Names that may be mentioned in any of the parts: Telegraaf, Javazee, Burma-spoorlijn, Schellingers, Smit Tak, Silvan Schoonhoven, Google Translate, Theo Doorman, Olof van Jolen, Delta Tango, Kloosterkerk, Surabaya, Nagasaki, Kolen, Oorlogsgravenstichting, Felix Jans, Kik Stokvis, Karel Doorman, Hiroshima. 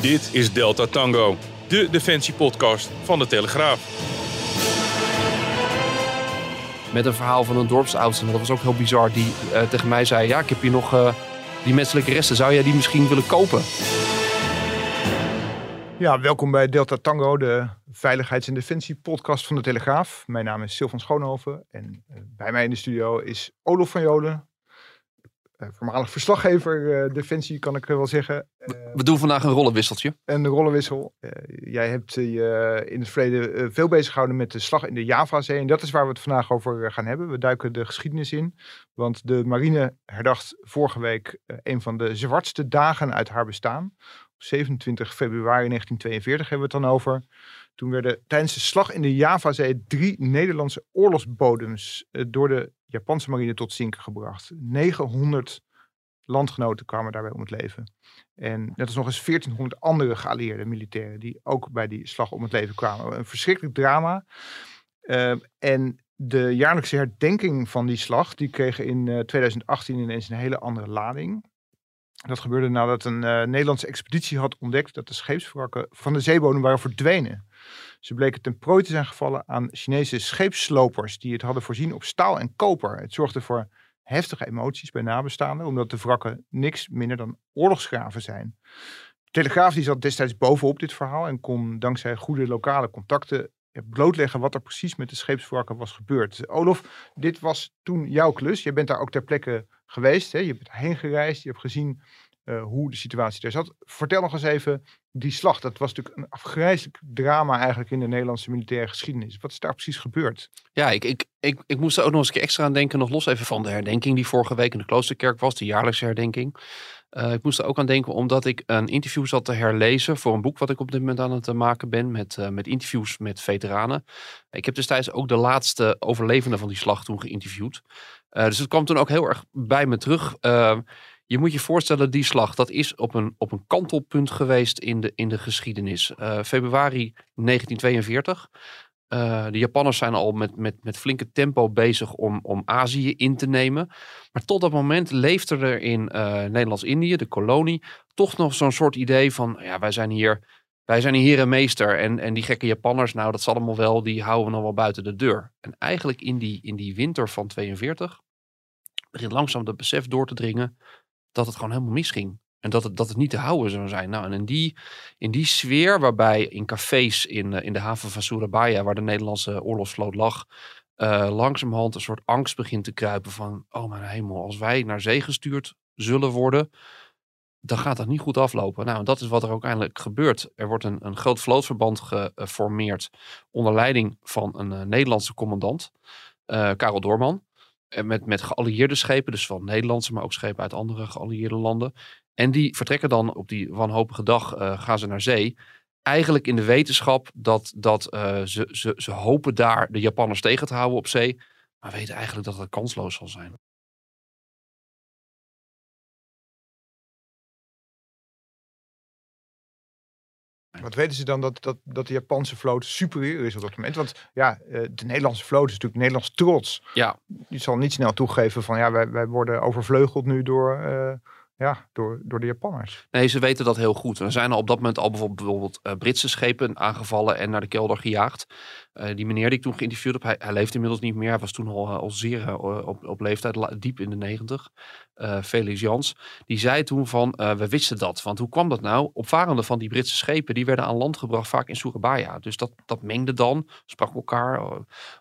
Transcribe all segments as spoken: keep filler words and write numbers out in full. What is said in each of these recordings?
Dit is Delta Tango, de defensiepodcast van de Telegraaf. Met een verhaal van een dorpsoudste, dat was ook heel bizar, die uh, tegen mij zei... ja, ik heb hier nog uh, die menselijke resten, zou jij die misschien willen kopen? Ja, welkom bij Delta Tango, de veiligheids- en defensiepodcast van de Telegraaf. Mijn naam is Silvan Schoonhoven en uh, bij mij in de studio is Olof van Jolen... voormalig verslaggever, uh, Defensie kan ik wel zeggen. Uh, We doen vandaag een rollenwisseltje. Een rollenwissel. Uh, jij hebt je uh, in het verleden uh, veel bezig gehouden met de slag in de Javazee. En dat is waar we het vandaag over gaan hebben. We duiken de geschiedenis in. Want de marine herdacht vorige week uh, een van de zwartste dagen uit haar bestaan. Op zevenentwintig februari negentien tweeënveertig hebben we het dan over. Toen werden tijdens de slag in de Javazee drie Nederlandse oorlogsbodems uh, door de Japanse marine tot zinken gebracht. negenhonderd landgenoten kwamen daarbij om het leven. En net als nog eens veertienhonderd andere geallieerde militairen die ook bij die slag om het leven kwamen. Een verschrikkelijk drama. Uh, en de jaarlijkse herdenking van die slag, die kreeg in uh, tweeduizend achttien ineens een hele andere lading. Dat gebeurde nadat een uh, Nederlandse expeditie had ontdekt dat de scheepswrakken van de zeebodem waren verdwenen. Ze bleken ten prooi te zijn gevallen aan Chinese scheepslopers die het hadden voorzien op staal en koper. Het zorgde voor heftige emoties bij nabestaanden, omdat de wrakken niks minder dan oorlogsgraven zijn. De Telegraaf die zat destijds bovenop dit verhaal en kon dankzij goede lokale contacten blootleggen wat er precies met de scheepswrakken was gebeurd. Olof, dit was toen jouw klus. Je bent daar ook ter plekke geweest, hè? Je bent heen gereisd, je hebt gezien uh, hoe de situatie daar zat. Vertel nog eens even die slag. Dat was natuurlijk een afgrijselijk drama eigenlijk in de Nederlandse militaire geschiedenis. Wat is daar precies gebeurd? Ja, ik, ik, ik, ik moest er ook nog eens een keer extra aan denken, nog los even van de herdenking die vorige week in de Kloosterkerk was, de jaarlijkse herdenking. Uh, ik moest er ook aan denken omdat ik een interview zat te herlezen voor een boek wat ik op dit moment aan het maken ben met, uh, met interviews met veteranen. Ik heb destijds ook de laatste overlevenden van die slag toen geïnterviewd. Uh, dus het kwam toen ook heel erg bij me terug. Uh, je moet je voorstellen, die slag, dat is op een, op een kantelpunt geweest in de, in de geschiedenis. Uh, februari negentien tweeënveertig. Uh, de Japanners zijn al met, met, met flinke tempo bezig om, om Azië in te nemen. Maar tot dat moment leefde er in uh, Nederlands-Indië, de kolonie, toch nog zo'n soort idee van, ja, wij zijn hier... Wij zijn hier en meester en, en die gekke Japanners, nou dat zal allemaal wel, die houden we nog wel buiten de deur. En eigenlijk in die, in die winter van tweeënveertig begint langzaam het besef door te dringen dat het gewoon helemaal misging. En dat het, dat het niet te houden zou zijn. Nou, en in die, in die sfeer waarbij in cafés in, in de haven van Surabaya, waar de Nederlandse oorlogsvloot lag, uh, langzamerhand een soort angst begint te kruipen van, oh mijn hemel, als wij naar zee gestuurd zullen worden, dan gaat dat niet goed aflopen. Nou, dat is wat er ook eindelijk gebeurt. Er wordt een, een groot vlootverband geformeerd onder leiding van een uh, Nederlandse commandant, uh, Karel Doorman. Met, met geallieerde schepen, dus van Nederlandse, maar ook schepen uit andere geallieerde landen. En die vertrekken dan op die wanhopige dag, uh, gaan ze naar zee. Eigenlijk in de wetenschap dat, dat uh, ze, ze, ze hopen daar de Japanners tegen te houden op zee, maar weten eigenlijk dat dat kansloos zal zijn. Wat weten ze dan dat, dat, dat de Japanse vloot superieur is op dat moment? Want ja, de Nederlandse vloot is natuurlijk Nederlands trots. Ja. Je zal niet snel toegeven van ja, wij, wij worden overvleugeld nu door, uh, ja, door, door de Japanners. Nee, ze weten dat heel goed. Er zijn op dat moment al bijvoorbeeld uh, Britse schepen aangevallen en naar de kelder gejaagd. Uh, die meneer die ik toen geïnterviewd heb, hij, hij leeft inmiddels niet meer. Hij was toen al, al zeer uh, op, op leeftijd, diep in de negentig. Uh, Felix Jans, die zei toen van, uh, we wisten dat. Want hoe kwam dat nou? Opvarenden van die Britse schepen, die werden aan land gebracht vaak in Surabaya. Dus dat, dat mengde dan, sprak elkaar.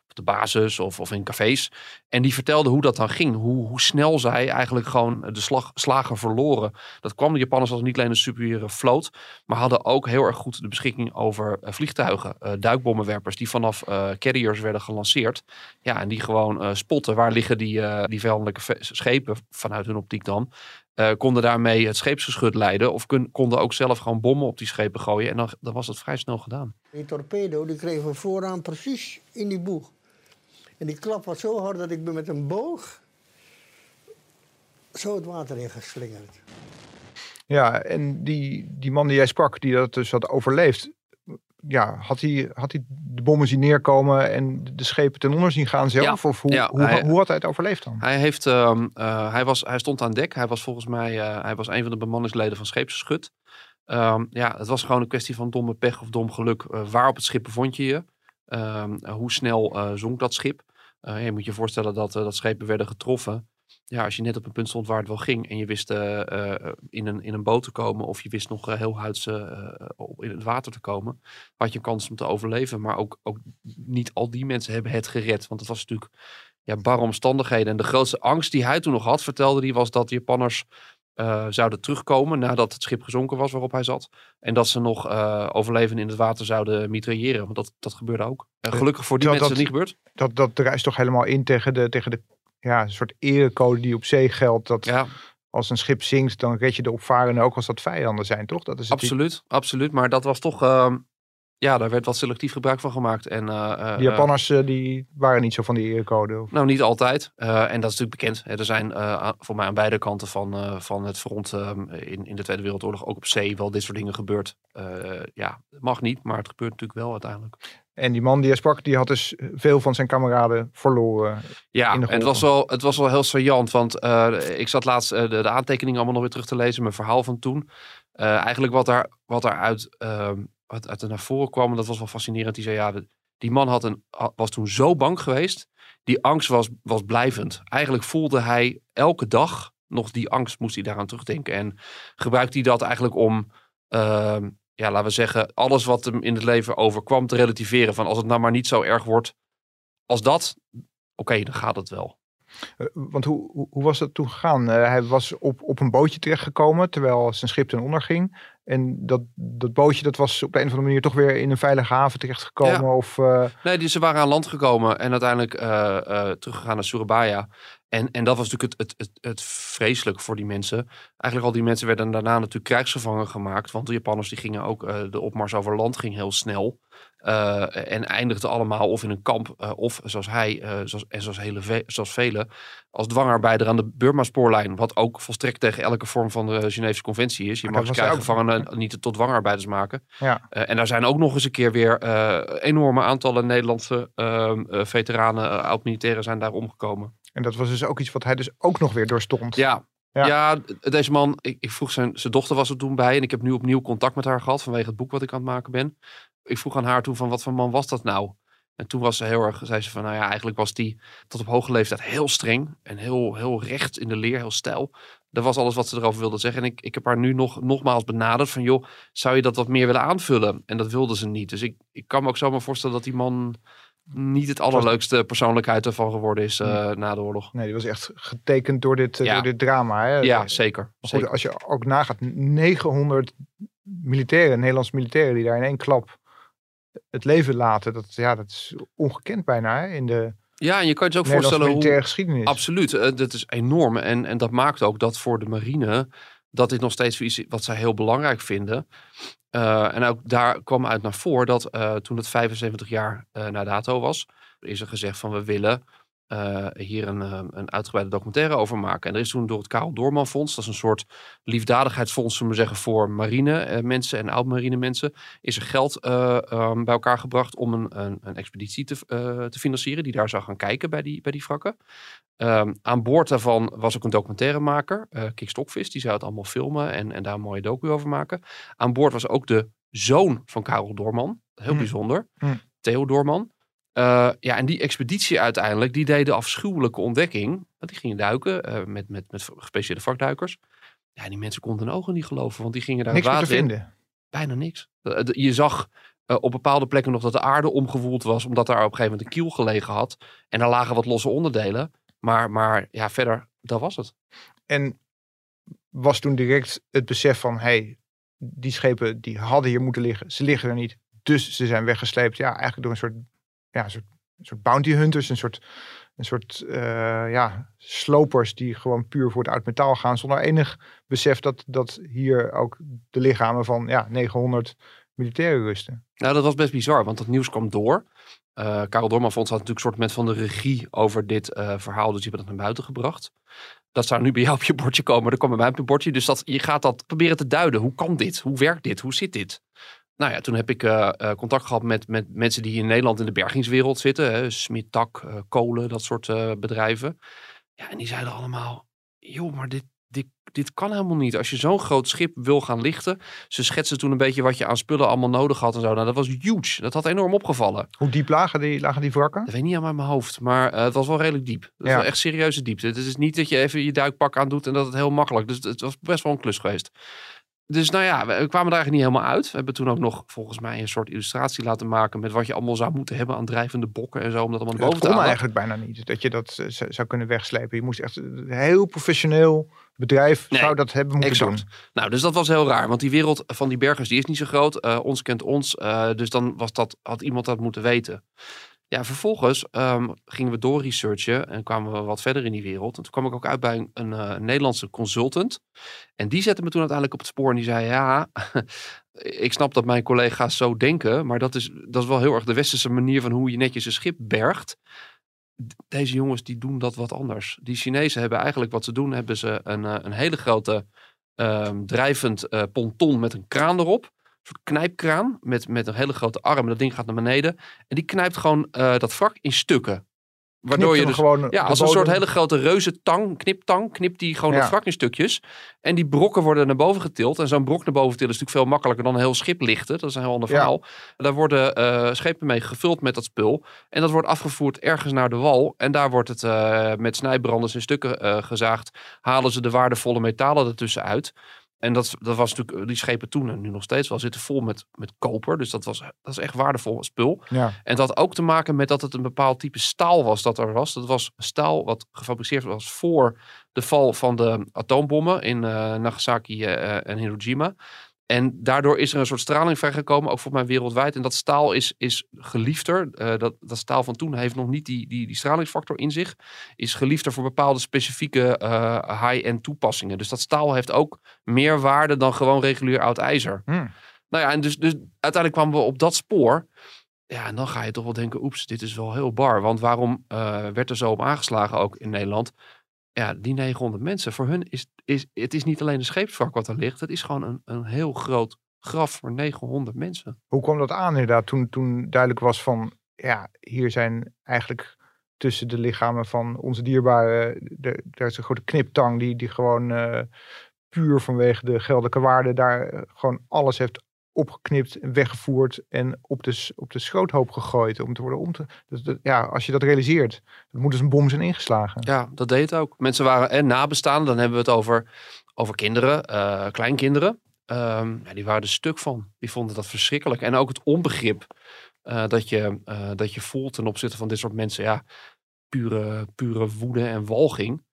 op de basis of, of in cafés. En die vertelde hoe dat dan ging. Hoe, hoe snel zij eigenlijk gewoon de slag, slagen verloren. Dat kwam de Japanners als niet alleen een superiore vloot. Maar hadden ook heel erg goed de beschikking over uh, vliegtuigen. Uh, duikbommenwerpers die vanaf uh, carriers werden gelanceerd. Ja, en die gewoon uh, spotten. Waar liggen die, uh, die vijandelijke schepen vanuit hun optiek dan. Uh, konden daarmee het scheepsgeschut leiden. Of kun, konden ook zelf gewoon bommen op die schepen gooien. En dan, dan was dat vrij snel gedaan. Die torpedo die kregen we vooraan precies in die boeg. En die klap was zo hard dat ik ben met een boog zo het water in geslingerd. Ja, en die, die man die jij sprak, die dat dus had overleefd. Ja, had hij, had hij de bommen zien neerkomen en de schepen ten onder zien gaan zelf? Ja, of hoe, ja, hoe, hij, hoe had hij het overleefd dan? Hij, heeft, uh, uh, hij, was, hij stond aan dek. Hij was volgens mij uh, hij was een van de bemanningsleden van scheepsgeschut. Um, ja, het was gewoon een kwestie van domme pech of dom geluk. Uh, waar op het schip bevond je je? Um, hoe snel uh, zonk dat schip? Uh, je moet je voorstellen dat, uh, dat schepen werden getroffen. Ja, als je net op een punt stond waar het wel ging en je wist uh, uh, in, een, in een boot te komen of je wist nog uh, heel huids uh, in het water te komen, had je een kans om te overleven. Maar ook, ook niet al die mensen hebben het gered, want het was natuurlijk ja, barre omstandigheden. En de grootste angst die hij toen nog had, vertelde hij, was dat de Japanners uh, zouden terugkomen nadat het schip gezonken was waarop hij zat. En dat ze nog uh, overlevenden in het water zouden mitrailleren, want dat, dat gebeurde ook. En gelukkig voor die dat, mensen dat, het niet gebeurd. Dat, dat, dat reist toch helemaal in tegen de... Tegen de... Ja, een soort erecode die op zee geldt. Dat ja. Als een schip zinkt, dan red je de opvarenden ook als dat vijanden zijn, toch? Dat is het absoluut, die... absoluut. Maar dat was toch... Uh, ja, daar werd wat selectief gebruik van gemaakt. En, uh, de Japanners uh, die waren niet zo van die erecode? Of? Nou, niet altijd. Uh, en dat is natuurlijk bekend. Hè. Er zijn uh, voor mij aan beide kanten van, uh, van het front uh, in, in de Tweede Wereldoorlog, ook op zee, wel dit soort dingen gebeurd. Uh, ja, mag niet, maar het gebeurt natuurlijk wel uiteindelijk. En die man die hij sprak, die had dus veel van zijn kameraden verloren. Ja, en het was wel, het was wel heel saillant. Want uh, ik zat laatst uh, de, de aantekeningen allemaal nog weer terug te lezen. Mijn verhaal van toen. Uh, eigenlijk wat daar, wat daar uit, uh, wat uit de naar voren kwam, dat was wel fascinerend. Die zei, ja, die man had een, was toen zo bang geweest. Die angst was, was blijvend. Eigenlijk voelde hij elke dag nog die angst, moest hij daaraan terugdenken. En gebruikte hij dat eigenlijk om... Uh, Ja, laten we zeggen, alles wat hem in het leven overkwam te relativeren. Van als het nou maar niet zo erg wordt als dat, oké, okay, dan gaat het wel. Uh, want hoe, hoe, hoe was dat toen gegaan? Uh, hij was op, op een bootje terechtgekomen terwijl zijn schip ten onder ging. En dat, dat bootje, dat was op de een of andere manier toch weer in een veilige haven terechtgekomen? Ja. Of, uh... Nee, die, ze waren aan land gekomen en uiteindelijk uh, uh, teruggegaan naar Surabaya. En, en dat was natuurlijk het, het, het, het vreselijk voor die mensen. Eigenlijk al die mensen werden daarna natuurlijk krijgsgevangen gemaakt. Want de Japanners die gingen ook, uh, de opmars over land ging heel snel. Uh, en eindigden allemaal of in een kamp uh, of zoals hij uh, zoals, en zoals, hele ve zoals velen als dwangarbeider aan de Burma-spoorlijn. Wat ook volstrekt tegen elke vorm van de Geneefse conventie is. Je mag krijgsgevangenen ook... niet tot dwangarbeiders maken. Ja. Uh, en daar zijn ook nog eens een keer weer uh, enorme aantallen Nederlandse uh, veteranen, uh, oud-militairen zijn daar omgekomen. En dat was dus ook iets wat hij dus ook nog weer doorstond. Ja, ja. ja deze man, ik, ik vroeg zijn, zijn dochter was er toen bij. En ik heb nu opnieuw contact met haar gehad vanwege het boek wat ik aan het maken ben. Ik vroeg aan haar toen van wat voor man was dat nou? En toen was ze heel erg, zei ze van nou ja, eigenlijk was die tot op hoge leeftijd heel streng. En heel, heel recht in de leer, heel stijl. Dat was alles wat ze erover wilde zeggen. En ik, ik heb haar nu nog, nogmaals benaderd van joh, zou je dat wat meer willen aanvullen? En dat wilde ze niet. Dus ik, ik kan me ook zomaar voorstellen dat die man... niet het allerleukste persoonlijkheid ervan geworden is uh, na de oorlog. Nee, die was echt getekend door dit, uh, ja. door dit drama. Hè? Ja, zeker. Goed, zeker. Als je ook nagaat, negenhonderd militairen, Nederlandse militairen... die daar in één klap het leven laten. Dat, ja, dat is ongekend bijna hè? In de... Ja, en je kan je dus ook voorstellen militaire geschiedenis. Absoluut, uh, dat is enorm. En, en dat maakt ook dat voor de marine... dat dit nog steeds iets is wat zij heel belangrijk vinden... Uh, en ook daar kwam uit naar voor dat uh, toen het vijfenzeventig jaar uh, na dato was, is er gezegd van we willen uh, hier een, uh, een uitgebreide documentaire over maken. En er is toen door het Karel Doorman Fonds, dat is een soort liefdadigheidsfonds, zullen we zeggen, voor marine uh, mensen en oud-marine mensen, is er geld uh, um, bij elkaar gebracht om een, een, een expeditie te, uh, te financieren die daar zou gaan kijken bij die, bij die wrakken. Um, aan boord daarvan was ook een documentairemaker, uh, Kik Stokvis, die zou het allemaal filmen en, en daar een mooie docu over maken. Aan boord was ook de zoon van Karel Doorman, heel mm. bijzonder, mm. Theo Doorman. Uh, ja, en die expeditie uiteindelijk, die deed de afschuwelijke ontdekking, want die gingen duiken uh, met, met, met gespecialiseerde vakduikers. Ja, die mensen konden hun ogen niet geloven, want die gingen daar niks water in. Te vinden. Bijna niks. Je zag Uh, op bepaalde plekken nog dat de aarde omgewoeld was, omdat daar op een gegeven moment een kiel gelegen had. En daar lagen wat losse onderdelen. Maar, maar ja, verder, dat was het. En was toen direct het besef van, hé, hey, die schepen die hadden hier moeten liggen. Ze liggen er niet, dus ze zijn weggesleept. Ja, eigenlijk door een soort, ja, een soort, een soort bounty hunters, een soort, een soort uh, ja, slopers die gewoon puur voor het oud metaal gaan. Zonder enig besef dat, dat hier ook de lichamen van ja, negenhonderd... militaire rusten. Nou, dat was best bizar, want dat nieuws kwam door. Uh, Karel Doorman vond had natuurlijk een soort van de regie over dit uh, verhaal, dus die hebben dat naar buiten gebracht. Dat zou nu bij jou op je bordje komen, maar dat kwam bij mij op je bordje. Dus dat, je gaat dat proberen te duiden. Hoe kan dit? Hoe werkt dit? Hoe zit dit? Nou ja, toen heb ik uh, contact gehad met, met mensen die in Nederland in de bergingswereld zitten. Hè, Smit Tak, uh, Kolen, dat soort uh, bedrijven. Ja, en die zeiden allemaal, joh, maar dit Dit, dit kan helemaal niet. Als je zo'n groot schip wil gaan lichten. Ze schetsen toen een beetje wat je aan spullen allemaal nodig had en zo. Nou, dat was huge. Dat had enorm opgevallen. Hoe diep lagen die, lagen die wrakken? Dat weet ik niet aan mijn hoofd. Maar uh, het was wel redelijk diep. Dat ja. was wel echt serieuze diepte. Het is niet dat je even je duikpak aan doet en dat het heel makkelijk. Dus het was best wel een klus geweest. Dus nou ja, we, we kwamen daar eigenlijk niet helemaal uit. We hebben toen ook nog volgens mij een soort illustratie laten maken met wat je allemaal zou moeten hebben aan drijvende bokken en zo. Om dat allemaal naar boven te halen. Dat kon eigenlijk bijna niet. Dat je dat uh, zou kunnen wegslepen. Je moest echt een heel professioneel bedrijf nee, zou dat hebben moeten exact. doen. Nou, dus dat was heel raar. Want die wereld van die bergers die is niet zo groot. Uh, ons kent ons. Uh, dus dan was dat, had iemand dat moeten weten. Ja, vervolgens um, gingen we door researchen en kwamen we wat verder in die wereld. En toen kwam ik ook uit bij een, een uh, Nederlandse consultant. En die zette me toen uiteindelijk op het spoor en die zei, ja, ik snap dat mijn collega's zo denken, maar dat is, dat is wel heel erg de westerse manier van hoe je netjes een schip bergt. Deze jongens die doen dat wat anders. Die Chinezen hebben eigenlijk wat ze doen, hebben ze een, uh, een hele grote uh, drijvend uh, ponton met een kraan erop. Een soort knijpkraan met, met een hele grote arm. Dat ding gaat naar beneden. En die knijpt gewoon uh, dat wrak in stukken. Waardoor je dus ja, als een soort hele grote reuzentang, kniptang, knipt die gewoon ja. dat wrak in stukjes. En die brokken worden naar boven getild. En zo'n brok naar boven tillen is natuurlijk veel makkelijker dan een heel schip lichten. Dat is een heel ander verhaal. Ja. Daar worden uh, schepen mee gevuld met dat spul. En dat wordt afgevoerd ergens naar de wal. En daar wordt het uh, met snijbranders in stukken uh, gezaagd. Halen ze de waardevolle metalen ertussen uit. En dat, dat was natuurlijk, die schepen toen en nu nog steeds wel zitten vol met, met koper. Dus dat was, dat is echt waardevol spul. Ja. En dat had ook te maken met dat het een bepaald type staal was dat er was. Dat was staal wat gefabriceerd was voor de val van de atoombommen in uh, Nagasaki uh, en Hiroshima. En daardoor is er een soort straling vrijgekomen, ook voor mij wereldwijd. En dat staal is, is geliefder. Uh, dat, dat staal van toen heeft nog niet die, die, die stralingsfactor in zich. Is geliefder voor bepaalde specifieke uh, high-end toepassingen. Dus dat staal heeft ook meer waarde dan gewoon regulier oud ijzer. Hmm. Nou ja, en dus, dus uiteindelijk kwamen we op dat spoor. Ja, en dan ga je toch wel denken, oeps, dit is wel heel bar. Want waarom uh, werd er zo op aangeslagen ook in Nederland? Ja, die negenhonderd mensen, voor hun is, is het is niet alleen een scheepswrak wat er ligt. Het is gewoon een, een heel groot graf voor negenhonderd mensen. Hoe kwam dat aan inderdaad toen, toen duidelijk was van, ja, hier zijn eigenlijk tussen de lichamen van onze dierbaren, de, daar is een grote kniptang die, die gewoon uh, puur vanwege de geldelijke waarde daar gewoon alles heeft opgeknipt, weggevoerd en op de, op de schoothoop gegooid om te worden om te... Dat, dat, ja, als je dat realiseert, dat moet dus een bom zijn ingeslagen. Ja, dat deed het ook. Mensen waren en nabestaanden, dan hebben we het over, over kinderen, uh, kleinkinderen. Um, ja, die waren er stuk van. Die vonden dat verschrikkelijk. En ook het onbegrip uh, dat, je, uh, dat je voelt ten opzichte van dit soort mensen. Ja, pure, pure woede en walging.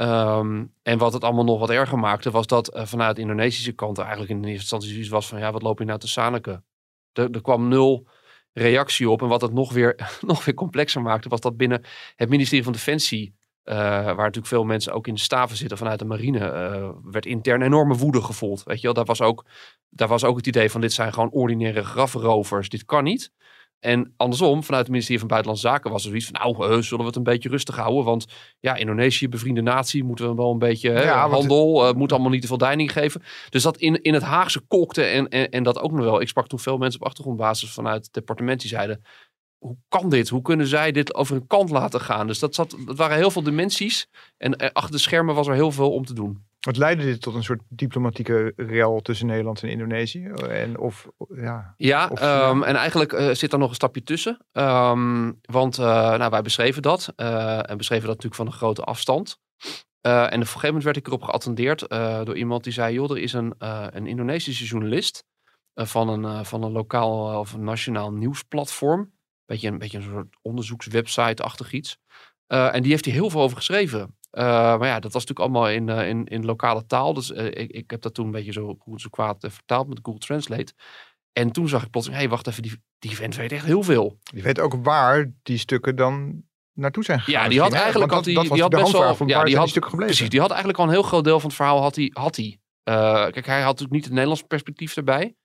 Um, en wat het allemaal nog wat erger maakte, was dat uh, vanuit de Indonesische kant eigenlijk in eerste instantie zoiets was van, ja, wat loop je nou te zaniken? Er, er kwam nul reactie op. En wat het nog weer, nog weer complexer maakte, was dat binnen het ministerie van Defensie, uh, waar natuurlijk veel mensen ook in de staven zitten vanuit de marine, uh, werd intern enorme woede gevoeld. Weet je wel, daar was ook, daar was ook het idee van, dit zijn gewoon ordinaire grafrovers, dit kan niet. En andersom, vanuit het ministerie van Buitenlandse Zaken was er zoiets van, nou, uh, zullen we het een beetje rustig houden? Want ja, Indonesië, bevriende natie, moeten we wel een beetje ja, hè, handel, het... uh, moet allemaal niet te veel deining geven. Dus dat in, in het Haagse kookte en, en, en dat ook nog wel. Ik sprak toen veel mensen op achtergrondbasis vanuit het departement die zeiden, hoe kan dit? Hoe kunnen zij dit over een kant laten gaan? Dus dat, zat, dat waren heel veel dimensies en uh, achter de schermen was er heel veel om te doen. Wat leidde dit tot een soort diplomatieke rel tussen Nederland en Indonesië? En of, ja, ja, of, um, ja. en eigenlijk uh, zit daar nog een stapje tussen. Um, want uh, nou, wij beschreven dat. Uh, en beschreven dat natuurlijk van een grote afstand. Uh, en op een gegeven moment werd ik erop geattendeerd uh, door iemand die zei, joh, er is een, uh, een Indonesische journalist. uh, van, een, uh, van een lokaal uh, of een nationaal nieuwsplatform. Beetje een, beetje een soort onderzoekswebsite-achtig iets. Uh, en die heeft hij heel veel over geschreven. Uh, maar ja, dat was natuurlijk allemaal in, uh, in, in lokale taal. Dus uh, ik, ik heb dat toen een beetje zo goed zo kwaad uh, vertaald met Google Translate. En toen zag ik plotseling, hé, hey, wacht even, die, die vent weet echt heel veel. Die weet ook waar die stukken dan naartoe zijn gegaan. Ja, die had eigenlijk al die, die had best wel van ja, die had, stuk gebleven. Precies, die had eigenlijk al een heel groot deel van het verhaal had hij. Had hij. Uh, kijk, hij had natuurlijk niet het Nederlands perspectief erbij.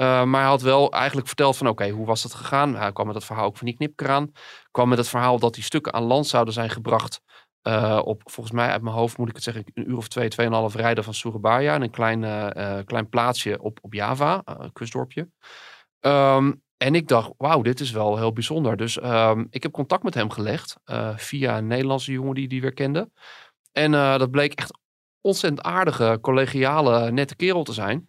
Uh, maar hij had wel eigenlijk verteld van oké, okay, hoe was dat gegaan? Hij kwam met dat verhaal ook van die knipkraan. Kwam met het verhaal dat die stukken aan land zouden zijn gebracht. Uh, op, volgens mij uit mijn hoofd moet ik het zeggen, een uur of twee, tweeënhalf rijden van Surabaya. In een klein, uh, klein plaatsje op, op Java, uh, een kustdorpje. Um, en ik dacht, wauw, dit is wel heel bijzonder. Dus um, ik heb contact met hem gelegd. Uh, via een Nederlandse jongen die die weer kende. En uh, dat bleek echt ontzettend aardige, collegiale, nette kerel te zijn.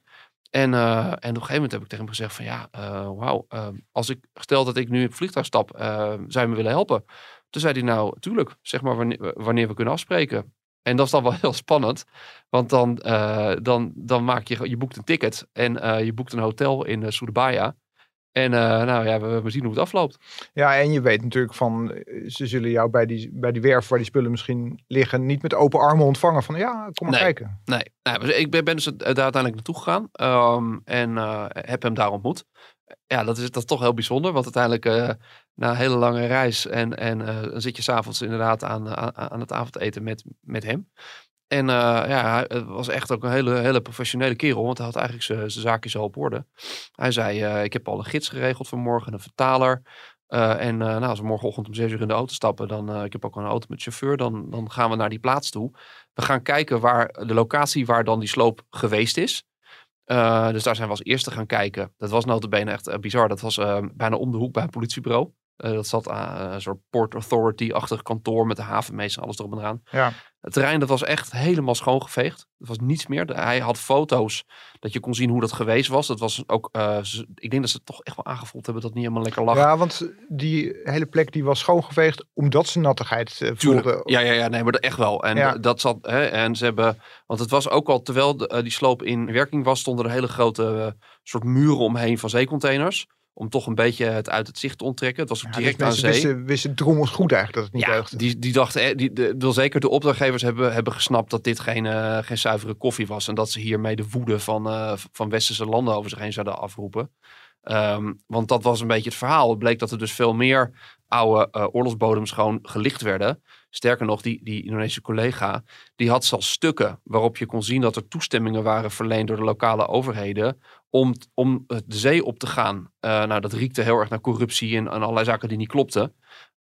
En, uh, en op een gegeven moment heb ik tegen hem gezegd van ja, uh, wauw, uh, als ik stel dat ik nu in het vliegtuig stap, uh, zou je me willen helpen? Toen zei hij nou, tuurlijk, zeg maar wanneer, wanneer we kunnen afspreken. En dat is dan wel heel spannend, want dan, uh, dan, dan maak je, je boekt een ticket en uh, je boekt een hotel in uh, Surabaya. En uh, nou ja, we, we zien hoe het afloopt. Ja, en je weet natuurlijk van, ze zullen jou bij die, bij die werf waar die spullen misschien liggen, niet met open armen ontvangen van ja, kom maar nee, kijken. Nee, nou, ik ben dus daar uiteindelijk naartoe gegaan um, en uh, heb hem daar ontmoet. Ja, dat is, dat is toch heel bijzonder, want uiteindelijk uh, na een hele lange reis en, en uh, dan zit je s'avonds inderdaad aan, aan, aan het avondeten met, met hem. En uh, ja, het was echt ook een hele, hele professionele kerel. Want hij had eigenlijk zijn zaakjes al op orde. Hij zei, uh, ik heb al een gids geregeld voor morgen, een vertaler. Uh, en uh, nou, als we morgenochtend om zes uur in de auto stappen, dan uh, ik heb ook een auto met chauffeur. Dan, dan gaan we naar die plaats toe. We gaan kijken waar de locatie waar dan die sloop geweest is. Uh, dus daar zijn we als eerste gaan kijken. Dat was notabene echt uh, bizar. Dat was uh, bijna om de hoek bij een politiebureau. Uh, dat zat aan uh, een soort Port Authority-achtig kantoor met de havenmeester en alles erop en eraan. Ja. Het terrein dat was echt helemaal schoongeveegd. Er was niets meer. Hij had foto's dat je kon zien hoe dat geweest was. Dat was ook, uh, ik denk dat ze het toch echt wel aangevoeld hebben dat het niet helemaal lekker lag. Ja, want die hele plek die was schoongeveegd omdat ze nattigheid uh, voelden. Ja, ja, ja, nee, maar echt wel. En, ja. dat zat, hè, en ze hebben, want het was ook al, terwijl de, uh, die sloop in werking was, stonden er hele grote uh, soort muren omheen van zeecontainers. Om toch een beetje het uit het zicht te onttrekken. Het was ook ja, direct dus aan zee. Wisten, wisten drommels goed eigenlijk dat het niet deugde. Ja, die, die dachten, die, de, wel zeker de opdrachtgevers hebben, hebben gesnapt dat dit geen, uh, geen zuivere koffie was. En dat ze hiermee de woede van, uh, van westerse landen over zich heen zouden afroepen. Um, want dat was een beetje het verhaal. Het bleek dat er dus veel meer oude uh, oorlogsbodems gewoon gelicht werden. Sterker nog, die, die Indonesische collega, die had zelfs stukken waarop je kon zien dat er toestemmingen waren verleend door de lokale overheden om, om de zee op te gaan. Uh, nou, dat riekte heel erg naar corruptie en, en allerlei zaken die niet klopten.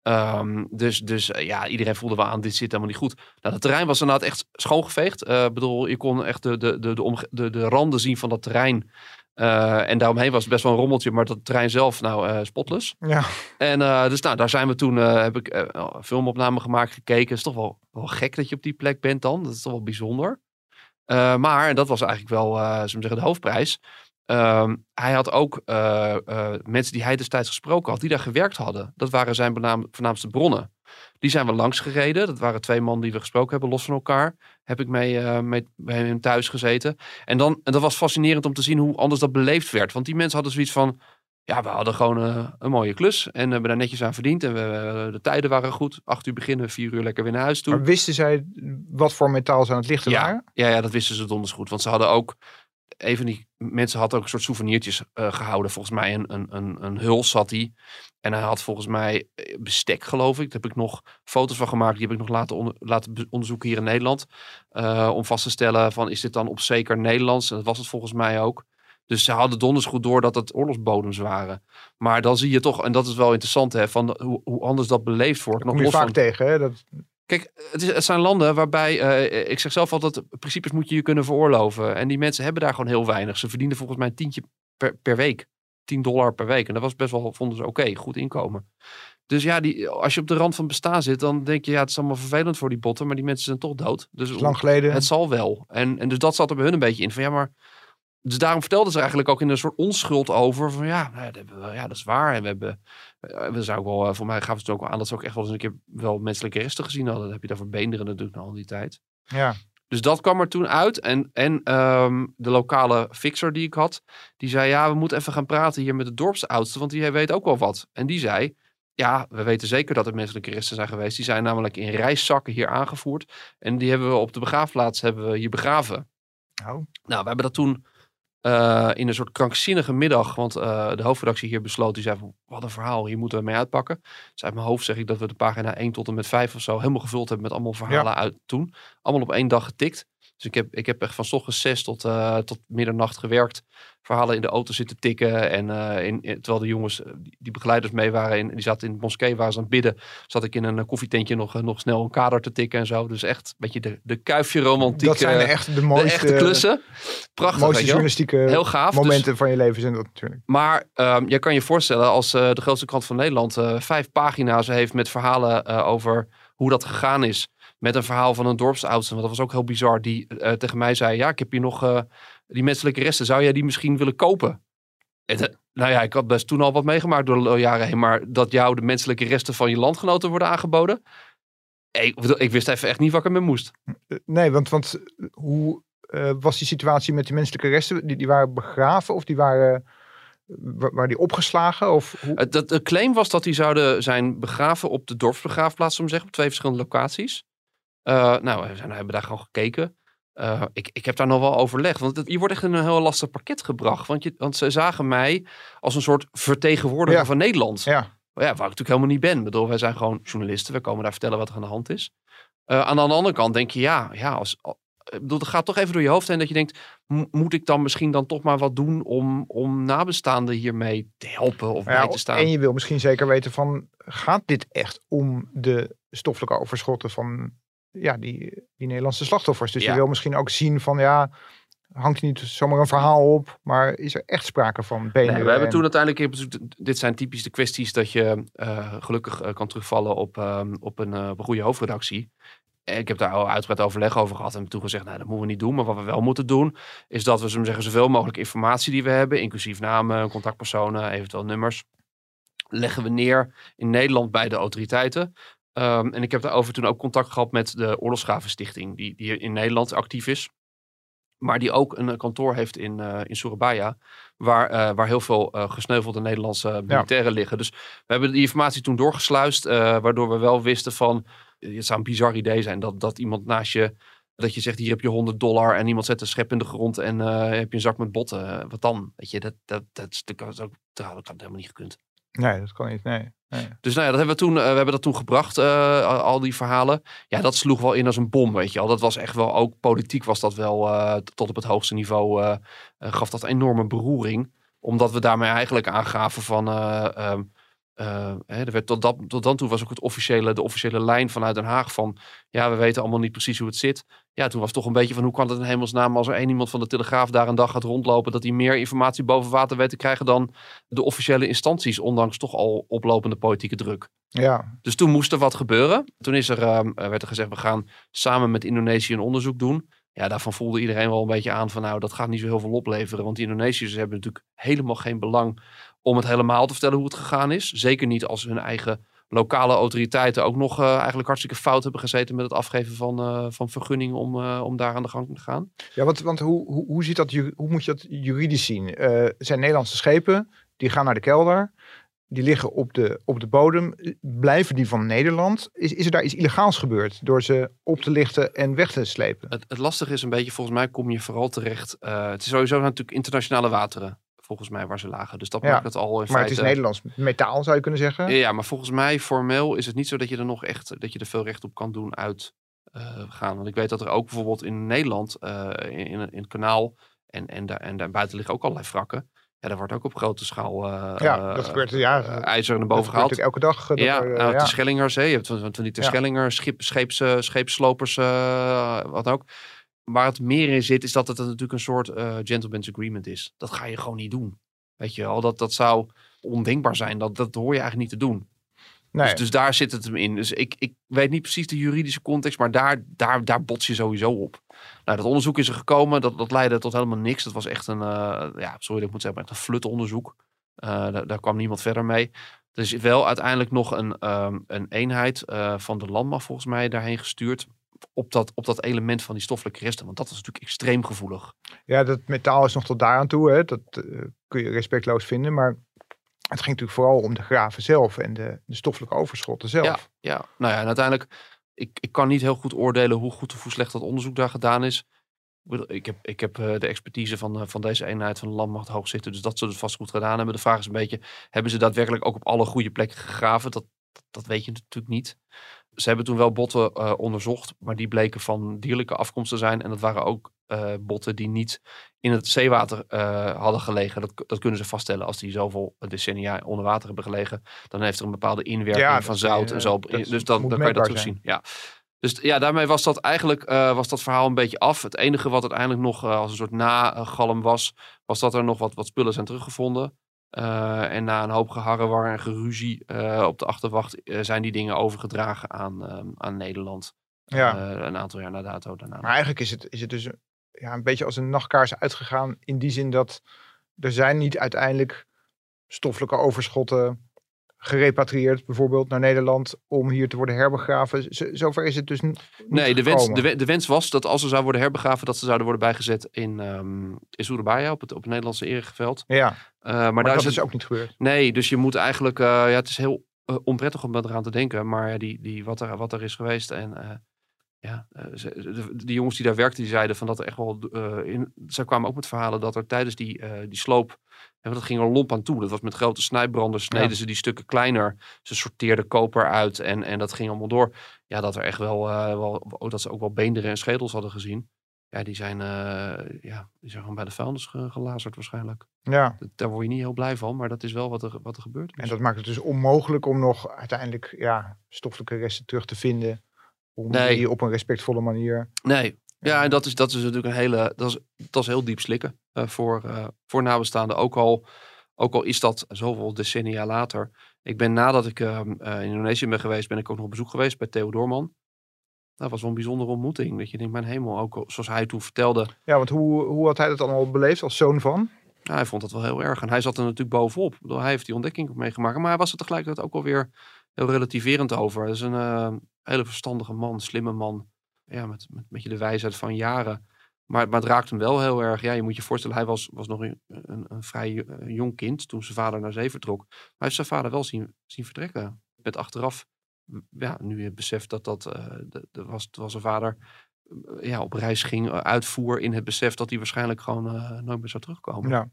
Um, dus dus uh, ja, iedereen voelde wel aan, dit zit helemaal niet goed. Nou, dat terrein was inderdaad echt schoongeveegd. Ik uh, bedoel, je kon echt de, de, de, de, de, de randen zien van dat terrein. Uh, en daaromheen was het best wel een rommeltje, maar dat terrein zelf, nou, uh, spotless. Ja. En uh, dus nou, daar zijn we toen, uh, heb ik uh, filmopname gemaakt, gekeken. Het is toch wel, wel gek dat je op die plek bent dan. Dat is toch wel bijzonder. Uh, maar, en dat was eigenlijk wel, uh, zullen we zeggen, de hoofdprijs. Uh, hij had ook uh, uh, mensen die hij destijds gesproken had, die daar gewerkt hadden. Dat waren zijn benaam, voornaamste bronnen. Die zijn we langs gereden. Dat waren twee mannen die we gesproken hebben, los van elkaar. Heb ik mee, uh, mee, bij hem thuis gezeten. En, dan, en dat was fascinerend om te zien hoe anders dat beleefd werd. Want die mensen hadden zoiets van, ja, we hadden gewoon uh, een mooie klus. En hebben daar netjes aan verdiend. En we, uh, de tijden waren goed. Acht uur beginnen, vier uur lekker weer naar huis toe. Maar wisten zij wat voor metaal ze aan het lichten ja, waren? Ja, ja, dat wisten ze donders goed. Want ze hadden ook, even die mensen had ook een soort souvenirtjes uh, gehouden. Volgens mij een, een, een, een huls had hij. En hij had volgens mij bestek, geloof ik. Daar heb ik nog foto's van gemaakt. Die heb ik nog laten, onder, laten onderzoeken hier in Nederland. Uh, om vast te stellen van, is dit dan op zeker Nederlands? En dat was het volgens mij ook. Dus ze hadden donders goed door dat het oorlogsbodems waren. Maar dan zie je toch, en dat is wel interessant, hè, van de, hoe, hoe anders dat beleefd wordt. Dat kom je vaak van tegen, hè? Dat... Kijk, het, is, het zijn landen waarbij, uh, ik zeg zelf altijd, principes moet je je kunnen veroorloven. En die mensen hebben daar gewoon heel weinig. Ze verdienen volgens mij een tientje per, per week. tien dollar per week. En dat was best wel, vonden ze oké, okay, goed inkomen. Dus ja, die, als je op de rand van bestaan zit, dan denk je, ja, het is allemaal vervelend voor die botten, maar die mensen zijn toch dood. Dus lang geleden. Het zal wel. En, en dus dat zat er bij hun een beetje in. Van ja, maar, dus daarom vertelden ze eigenlijk ook in een soort onschuld over. Van ja, nou ja, dat, hebben we, ja dat is waar. En we hebben, we zijn ook wel, voor mij gaven ze het ook wel aan dat ze ook echt wel eens een keer wel menselijke resten gezien hadden. Dat heb je daar voor beenderen natuurlijk na al die tijd. Ja. Dus dat kwam er toen uit. En, en um, de lokale fixer die ik had, die zei, ja, we moeten even gaan praten hier met de dorpsoudste, want die weet ook wel wat. En die zei, ja, we weten zeker dat er menselijke resten zijn geweest. Die zijn namelijk in reiszakken hier aangevoerd. En die hebben we op de begraafplaats hebben we hier begraven. Oh. Nou, we hebben dat toen uh, in een soort krankzinnige middag, want uh, de hoofdredactie hier besloot, die zei, wat een verhaal, hier moeten we mee uitpakken. Dus uit mijn hoofd zeg ik dat we de pagina één tot en met vijf of zo helemaal gevuld hebben met allemaal verhalen, ja, uit toen. Allemaal op één dag getikt. Dus ik heb, ik heb echt van 's ochtends zes tot, uh, tot middernacht gewerkt. Verhalen in de auto zitten tikken. En uh, in, in, terwijl de jongens, die, die begeleiders mee waren, in, die zaten in de moskee, waren ze aan het bidden. Zat ik in een uh, koffietentje nog, uh, nog snel een kader te tikken en zo. Dus echt een beetje de, de kuifje romantiek. Dat zijn echt de mooiste, de echte klussen. Prachtig. Mooiste journalistieke heel gaaf, momenten dus, van je leven zijn dat natuurlijk. Maar um, je kan je voorstellen, als uh, de grootste krant van Nederland uh, vijf pagina's heeft met verhalen uh, over hoe dat gegaan is. Met een verhaal van een dorpsoudste, want dat was ook heel bizar, die uh, tegen mij zei, ja, ik heb hier nog uh, die menselijke resten, zou jij die misschien willen kopen? En, uh, nou ja, ik had best toen al wat meegemaakt door de jaren heen, maar dat jou de menselijke resten van je landgenoten worden aangeboden? Ik, ik wist even echt niet wat ik ermee moest. Nee, want, want hoe uh, was die situatie met die menselijke resten? Die, die waren begraven of die waren... Waar die opgeslagen? Of hoe? Dat, de claim was dat die zouden zijn begraven op de dorpsbegraafplaats, om te zeggen, op twee verschillende locaties. Uh, nou, we, zijn, we hebben daar gewoon gekeken. Uh, ik, ik heb daar nog wel overlegd. Want het, je wordt echt in een heel lastig pakket gebracht. Want, je, want ze zagen mij als een soort vertegenwoordiger, ja, van Nederland. Ja. Ja, waar ik natuurlijk helemaal niet ben. Ik bedoel, wij zijn gewoon journalisten. We komen daar vertellen wat er aan de hand is. Uh, aan de andere kant denk je, ja, ja als... Ik bedoel, dat gaat toch even door je hoofd heen dat je denkt, moet ik dan misschien dan toch maar wat doen om, om nabestaanden hiermee te helpen of ja, bij te staan? En je wil misschien zeker weten van, gaat dit echt om de stoffelijke overschotten van ja, die, die Nederlandse slachtoffers? Dus ja, je wil misschien ook zien van, ja, hangt niet zomaar een verhaal op, maar is er echt sprake van benen? Nee, we hebben toen uiteindelijk, dit zijn typisch de kwesties dat je uh, gelukkig uh, kan terugvallen op, uh, op, een, uh, op een goede hoofdredactie. Ik heb daar al uitgebreid overleg over gehad en toen gezegd, nou, dat moeten we niet doen. Maar wat we wel moeten doen, is dat we zo zeggen, zoveel mogelijk informatie die we hebben, inclusief namen, contactpersonen, eventueel nummers, leggen we neer in Nederland bij de autoriteiten. Um, en ik heb daarover toen ook contact gehad met de Oorlogsgravenstichting, die, die in Nederland actief is. Maar die ook een kantoor heeft in, uh, in Surabaya, waar, uh, waar heel veel uh, gesneuvelde Nederlandse militairen, ja, liggen. Dus we hebben die informatie toen doorgesluist, uh, waardoor we wel wisten van, het zou een bizar idee zijn dat, dat iemand naast je, dat je zegt, hier heb je honderd dollar en iemand zet een schep in de grond en uh, heb je een zak met botten. Uh, wat dan? Weet je, dat, dat, dat, is, dat, is ook, dat had helemaal niet gekund. Nee, dat kan niet, nee. nee. Dus nou ja, dat hebben we, toen, uh, we hebben dat toen gebracht, uh, al die verhalen. Ja, dat sloeg wel in als een bom, weet je al. Dat was echt wel, ook politiek was dat wel, uh, tot op het hoogste niveau, uh, uh, gaf dat enorme beroering. Omdat we daarmee eigenlijk aangaven van... Uh, um, Uh, hè, er werd tot, dat, tot dan toe was ook het officiële, de officiële lijn vanuit Den Haag van, ja, we weten allemaal niet precies hoe het zit. Ja, toen was het toch een beetje van, hoe kan het in hemelsnaam als er één iemand van de Telegraaf daar een dag gaat rondlopen, dat hij meer informatie boven water weet te krijgen dan de officiële instanties, ondanks toch al oplopende politieke druk. Ja. Dus toen moest er wat gebeuren. Toen is er, uh, werd er gezegd, we gaan samen met Indonesië een onderzoek doen. Ja, daarvan voelde iedereen wel een beetje aan van, nou, dat gaat niet zo heel veel opleveren, want die Indonesiërs hebben natuurlijk helemaal geen belang om het helemaal te vertellen hoe het gegaan is. Zeker niet als hun eigen lokale autoriteiten ook nog uh, eigenlijk hartstikke fout hebben gezeten met het afgeven van, uh, van vergunningen om, uh, om daar aan de gang te gaan. Ja, want, want hoe, hoe, hoe, ziet dat, hoe moet je dat juridisch zien? Uh, het zijn Nederlandse schepen, die gaan naar de kelder, die liggen op de, op de bodem. Blijven die van Nederland? Is, is er daar iets illegaals gebeurd door ze op te lichten en weg te slepen? Het, het lastige is een beetje, volgens mij kom je vooral terecht. Uh, het is sowieso natuurlijk internationale wateren, volgens mij, waar ze lagen. Dus dat, ja, maakt het al in maar feite... Maar het is Nederlands metaal, zou je kunnen zeggen. Ja, ja, maar volgens mij formeel is het niet zo dat je er nog echt, dat je er veel recht op kan doen uit uh, gaan. Want ik weet dat er ook bijvoorbeeld in Nederland, uh, in, in het kanaal en, en, daar, en daarbuiten liggen ook allerlei wrakken. Ja, daar wordt ook op grote schaal uh, ja, dat gebeurt, ja, uh, ijzer naar boven gehaald. Elke dag. Uh, ja, door, uh, nou, ja, de Schellingers. Hè. Je hebt van die de ja. Schellingers, schip, scheeps, uh, scheepslopers, uh, wat ook. Waar het meer in zit, is dat het natuurlijk een soort uh, gentleman's agreement is. Dat ga je gewoon niet doen. Weet je al, dat, dat zou ondenkbaar zijn. Dat, dat hoor je eigenlijk niet te doen. Nee. Dus, dus daar zit het hem in. Dus ik, ik weet niet precies de juridische context, maar daar, daar, daar bots je sowieso op. Nou, dat onderzoek is er gekomen. Dat, dat leidde tot helemaal niks. Dat was echt een, uh, ja, sorry dat ik moet zeggen, maar echt een flutonderzoek. Uh, daar, daar kwam niemand verder mee. Er is wel uiteindelijk nog een, um, een eenheid uh, van de landmacht volgens mij daarheen gestuurd. op dat, op dat element van die stoffelijke resten. Want dat is natuurlijk extreem gevoelig. Ja, dat metaal is nog tot daaraan toe. Hè. Dat uh, kun je respectloos vinden. Maar het ging natuurlijk vooral om de graven zelf en de, de stoffelijke overschotten zelf. Ja, ja, nou ja, en uiteindelijk... Ik, ik kan niet heel goed oordelen hoe goed of hoe slecht dat onderzoek daar gedaan is. Ik heb, ik heb de expertise van, van deze eenheid van de landmacht hoog zitten. Dus dat ze het vast goed gedaan hebben. De vraag is een beetje, hebben ze daadwerkelijk ook op alle goede plekken gegraven? Dat, dat, dat weet je natuurlijk niet. Ze hebben toen wel botten uh, onderzocht. Maar die bleken van dierlijke afkomst te zijn. En dat waren ook uh, botten die niet in het zeewater uh, hadden gelegen. Dat, dat kunnen ze vaststellen. Als die zoveel decennia onder water hebben gelegen. Dan heeft er een bepaalde inwerking ja, van zout. Uh, en zo. Dus dan, dan kan je dat terugzien. Ja. Dus ja, daarmee was dat eigenlijk uh, was dat verhaal een beetje af. Het enige wat uiteindelijk nog uh, als een soort nagalm was, was dat er nog wat, wat spullen zijn teruggevonden. Uh, en na een hoop geharrewar en geruzie uh, op de achterwacht uh, zijn die dingen overgedragen aan, uh, aan Nederland. Ja. Uh, een aantal jaar na dato daarna. Maar eigenlijk is het, is het dus ja, een beetje als een nachtkaars uitgegaan. In die zin dat er zijn niet uiteindelijk stoffelijke overschotten gerepatrieerd bijvoorbeeld naar Nederland om hier te worden herbegraven. Z- zover is het dus niet Nee, de wens, de, de wens was dat als ze zouden worden herbegraven, dat ze zouden worden bijgezet in, um, in Surabaya op het, op het Nederlandse ereveld. Ja, uh, maar, maar daar dat is, het, is ook niet gebeurd. Nee, dus je moet eigenlijk, uh, ja, het is heel uh, onprettig om eraan te denken, maar die, die, wat, er, wat er is geweest en uh, ja, uh, ze, de, die jongens die daar werkten, die zeiden van dat er echt wel, uh, in, zij kwamen ook met verhalen dat er tijdens die, uh, die sloop en dat ging er lomp aan toe. Dat was met grote snijbranders. Sneden ja. ze die stukken kleiner. Ze sorteerden koper uit. En, en dat ging allemaal door. Ja, dat er echt wel, uh, wel... Dat ze ook wel beenderen en schedels hadden gezien. Ja, die zijn... Uh, ja, die zijn gewoon bij de vuilnis ge- gelazerd waarschijnlijk. Ja. Dat, daar word je niet heel blij van. Maar dat is wel wat er, wat er gebeurt. En dat maakt het dus onmogelijk om nog uiteindelijk... Ja, stoffelijke resten terug te vinden. Om nee. die op een respectvolle manier... Nee. Ja, en dat is, dat is natuurlijk een hele... Dat is, dat is heel diep slikken uh, voor, uh, voor nabestaanden. Ook al, ook al is dat zoveel decennia later. Ik ben nadat ik uh, in Indonesië ben geweest, ben ik ook nog op bezoek geweest bij Theo Doorman. Dat was wel een bijzondere ontmoeting. Dat je denkt, mijn hemel, ook zoals hij toen vertelde. Ja, want hoe, hoe had hij dat allemaal beleefd als zoon van? Nou, hij vond dat wel heel erg. En hij zat er natuurlijk bovenop. Hij heeft die ontdekking meegemaakt. Maar hij was er tegelijkertijd ook alweer heel relativerend over. Dat is een uh, hele verstandige man, slimme man. Ja, met, met een beetje de wijsheid van jaren. Maar, maar het raakt hem wel heel erg. Ja, je moet je voorstellen, hij was, was nog een, een, een vrij een jong kind toen zijn vader naar zee vertrok. Maar hij heeft zijn vader wel zien, zien vertrekken. Met achteraf, ja, nu je beseft dat dat, uh, de, de was, was zijn vader uh, ja, op reis ging, uh, uitvoer in het besef dat hij waarschijnlijk gewoon uh, nooit meer zou terugkomen. Ja.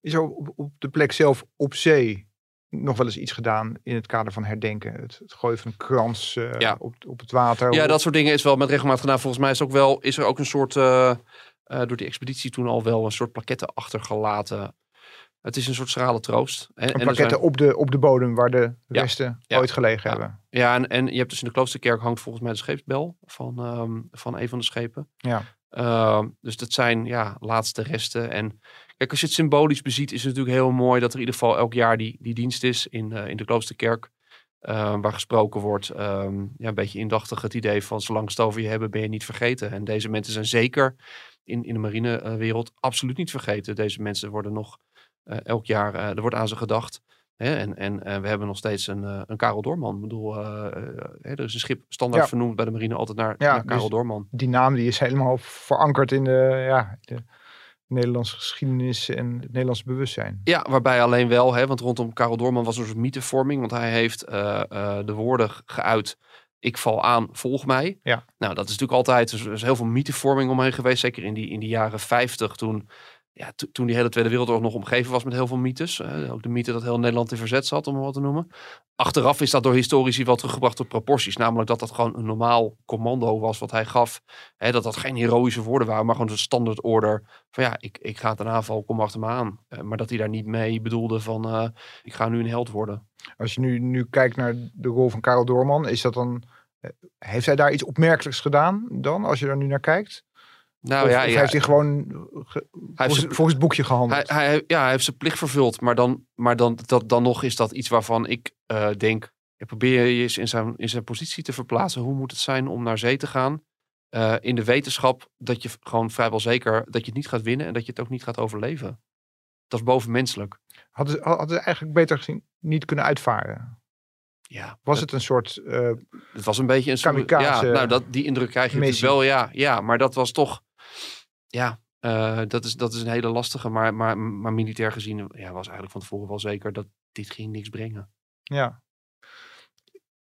Is er op, op de plek zelf op zee nog wel eens iets gedaan in het kader van herdenken? Het, het gooien van een krans uh, ja. op, op het water. Ja, dat soort dingen is wel met regelmaat gedaan. Volgens mij is, ook wel, is er ook een soort, uh, uh, door die expeditie toen al wel, een soort plaketten achtergelaten. Het is een soort schrale troost. En, en plaketten zijn... op, de, op de bodem waar de ja, resten ja, ooit gelegen ja, hebben. Ja, en, en je hebt dus in de Kloosterkerk hangt volgens mij de scheepsbel van, um, van een van de schepen. Ja. Uh, dus dat zijn ja, laatste resten. En kijk, als je het symbolisch beziet, is het natuurlijk heel mooi dat er in ieder geval elk jaar die, die dienst is in, uh, in de Kloosterkerk. Uh, waar gesproken wordt, um, ja, een beetje indachtig het idee van zolang ze het over je hebben, ben je niet vergeten. En deze mensen zijn zeker in, in de marinewereld absoluut niet vergeten. Deze mensen worden nog uh, elk jaar, uh, er wordt aan ze gedacht. Hè? En, en uh, we hebben nog steeds een, uh, een Karel Doorman. Ik bedoel, uh, uh, er is een schip standaard ja. vernoemd bij de marine altijd naar, ja, naar Karel dus Doorman. Die naam die is helemaal verankerd in de... Ja, de... Nederlandse geschiedenis en het Nederlandse bewustzijn. Ja, waarbij alleen wel, hè, want rondom Karel Doorman was er een mythevorming, want hij heeft uh, uh, de woorden geuit, ik val aan, volg mij. Ja. Nou, dat is natuurlijk altijd, er is heel veel mythevorming omheen geweest, zeker in die, in die jaren vijftig, toen, ja, to, toen die hele Tweede Wereldoorlog nog omgeven was met heel veel mythes. Uh, ook de mythe dat heel Nederland in verzet zat, om het wat te noemen. Achteraf is dat door historici wel teruggebracht tot proporties. Namelijk dat dat gewoon een normaal commando was wat hij gaf. Hè, dat dat geen heroïsche woorden waren, maar gewoon een standaard order. Van ja, ik, ik ga ten aanval, kom achter me aan. Uh, maar dat hij daar niet mee bedoelde van uh, ik ga nu een held worden. Als je nu, nu kijkt naar de rol van Karel Doorman, is dat dan, uh, heeft hij daar iets opmerkelijks gedaan dan, als je daar nu naar kijkt? Nou, of, ja, of ja, hij heeft zich gewoon ge, hij volgens, heeft, volgens het boekje gehandeld. Hij, hij, ja, hij heeft zijn plicht vervuld. Maar dan, maar dan, dat, dan nog is dat iets waarvan ik uh, denk... Ja, probeer je eens in zijn, in zijn positie te verplaatsen. Hoe moet het zijn om naar zee te gaan? Uh, in de wetenschap dat je gewoon vrijwel zeker... dat je het niet gaat winnen en dat je het ook niet gaat overleven. Dat is bovenmenselijk. Hadden ze, hadden ze eigenlijk beter gezien niet kunnen uitvaren? Ja, was het, het een soort uh, het was een beetje een kamikaze. Ja, nou, dat, die indruk krijg je natuurlijk wel, ja, ja. Maar dat was toch, ja, uh, dat, is, dat is een hele lastige. Maar, maar, maar militair gezien ja, was eigenlijk van tevoren wel zeker dat dit ging niks brengen. Ja.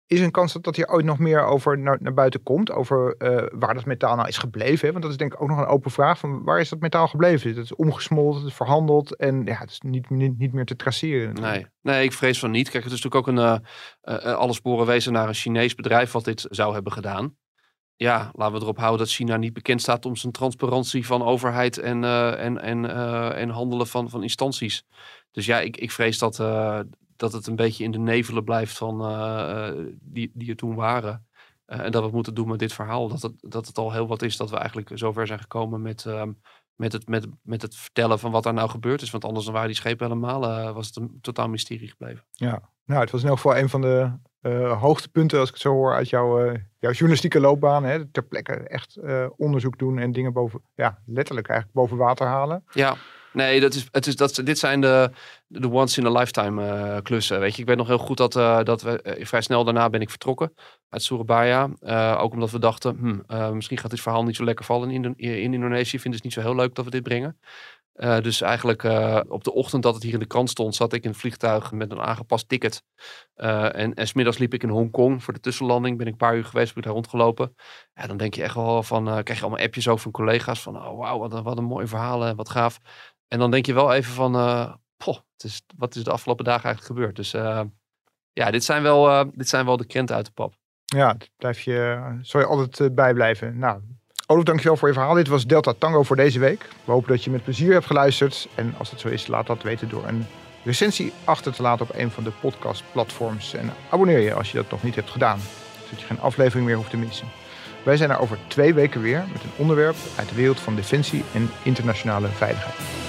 Is een kans dat, dat hier ooit nog meer over naar, naar buiten komt? Over uh, waar dat metaal nou is gebleven? Hè? Want dat is denk ik ook nog een open vraag. Van waar is dat metaal gebleven? Het is omgesmolten, het is verhandeld. En ja, het is niet, niet, niet meer te traceren. Nee. nee, ik vrees van niet. Kijk, het is natuurlijk ook een... Uh, uh, alle sporen wezen naar een Chinees bedrijf wat dit zou hebben gedaan. Ja, laten we erop houden dat China niet bekend staat om zijn transparantie van overheid en, uh, en, en, uh, en handelen van, van instanties. Dus ja, ik, ik vrees dat... Uh, dat het een beetje in de nevelen blijft van uh, die, die er toen waren. Uh, en dat we moeten doen met dit verhaal. Dat het, dat het al heel wat is dat we eigenlijk zover zijn gekomen met, uh, met, het, met, met het vertellen van wat daar nou gebeurd is. Want anders dan waren die schepen helemaal, uh, was het een totaal mysterie gebleven. Ja, nou het was in elk geval een van de uh, hoogtepunten als ik het zo hoor uit jouw, uh, jouw journalistieke loopbaan. Hè? Ter plekke echt uh, onderzoek doen en dingen boven, ja, letterlijk eigenlijk boven water halen. Ja. Nee, dat is, het is, dat, dit zijn de, de once-in-a-lifetime uh, klussen. Weet je. Ik weet nog heel goed dat, uh, dat we uh, vrij snel daarna ben ik vertrokken uit Surabaya. Uh, ook omdat we dachten, hmm, uh, misschien gaat dit verhaal niet zo lekker vallen in, Indo- in Indonesië. Vinden ze het niet zo heel leuk dat we dit brengen. Uh, dus eigenlijk uh, op de ochtend dat het hier in de krant stond, zat ik in het vliegtuig met een aangepast ticket. Uh, en, en 's middags liep ik in Hongkong voor de tussenlanding. Ben ik een paar uur geweest, ben ik daar rondgelopen. Ja, dan denk je echt wel van, uh, krijg je allemaal appjes ook van collega's van, oh wauw, wat, wat een mooi verhaal en wat gaaf. En dan denk je wel even van, uh, poh, het is, wat is de afgelopen dagen eigenlijk gebeurd? Dus uh, ja, dit zijn, wel, uh, dit zijn wel de krenten uit de pap. Ja, daar blijf je, zal je altijd bij blijven. Nou, Olof, dankjewel voor je verhaal. Dit was Delta Tango voor deze week. We hopen dat je met plezier hebt geluisterd. En als het zo is, laat dat weten door een recensie achter te laten op een van de podcastplatforms. En abonneer je als je dat nog niet hebt gedaan, zodat je geen aflevering meer hoeft te missen. Wij zijn er over twee weken weer met een onderwerp uit de wereld van defensie en internationale veiligheid.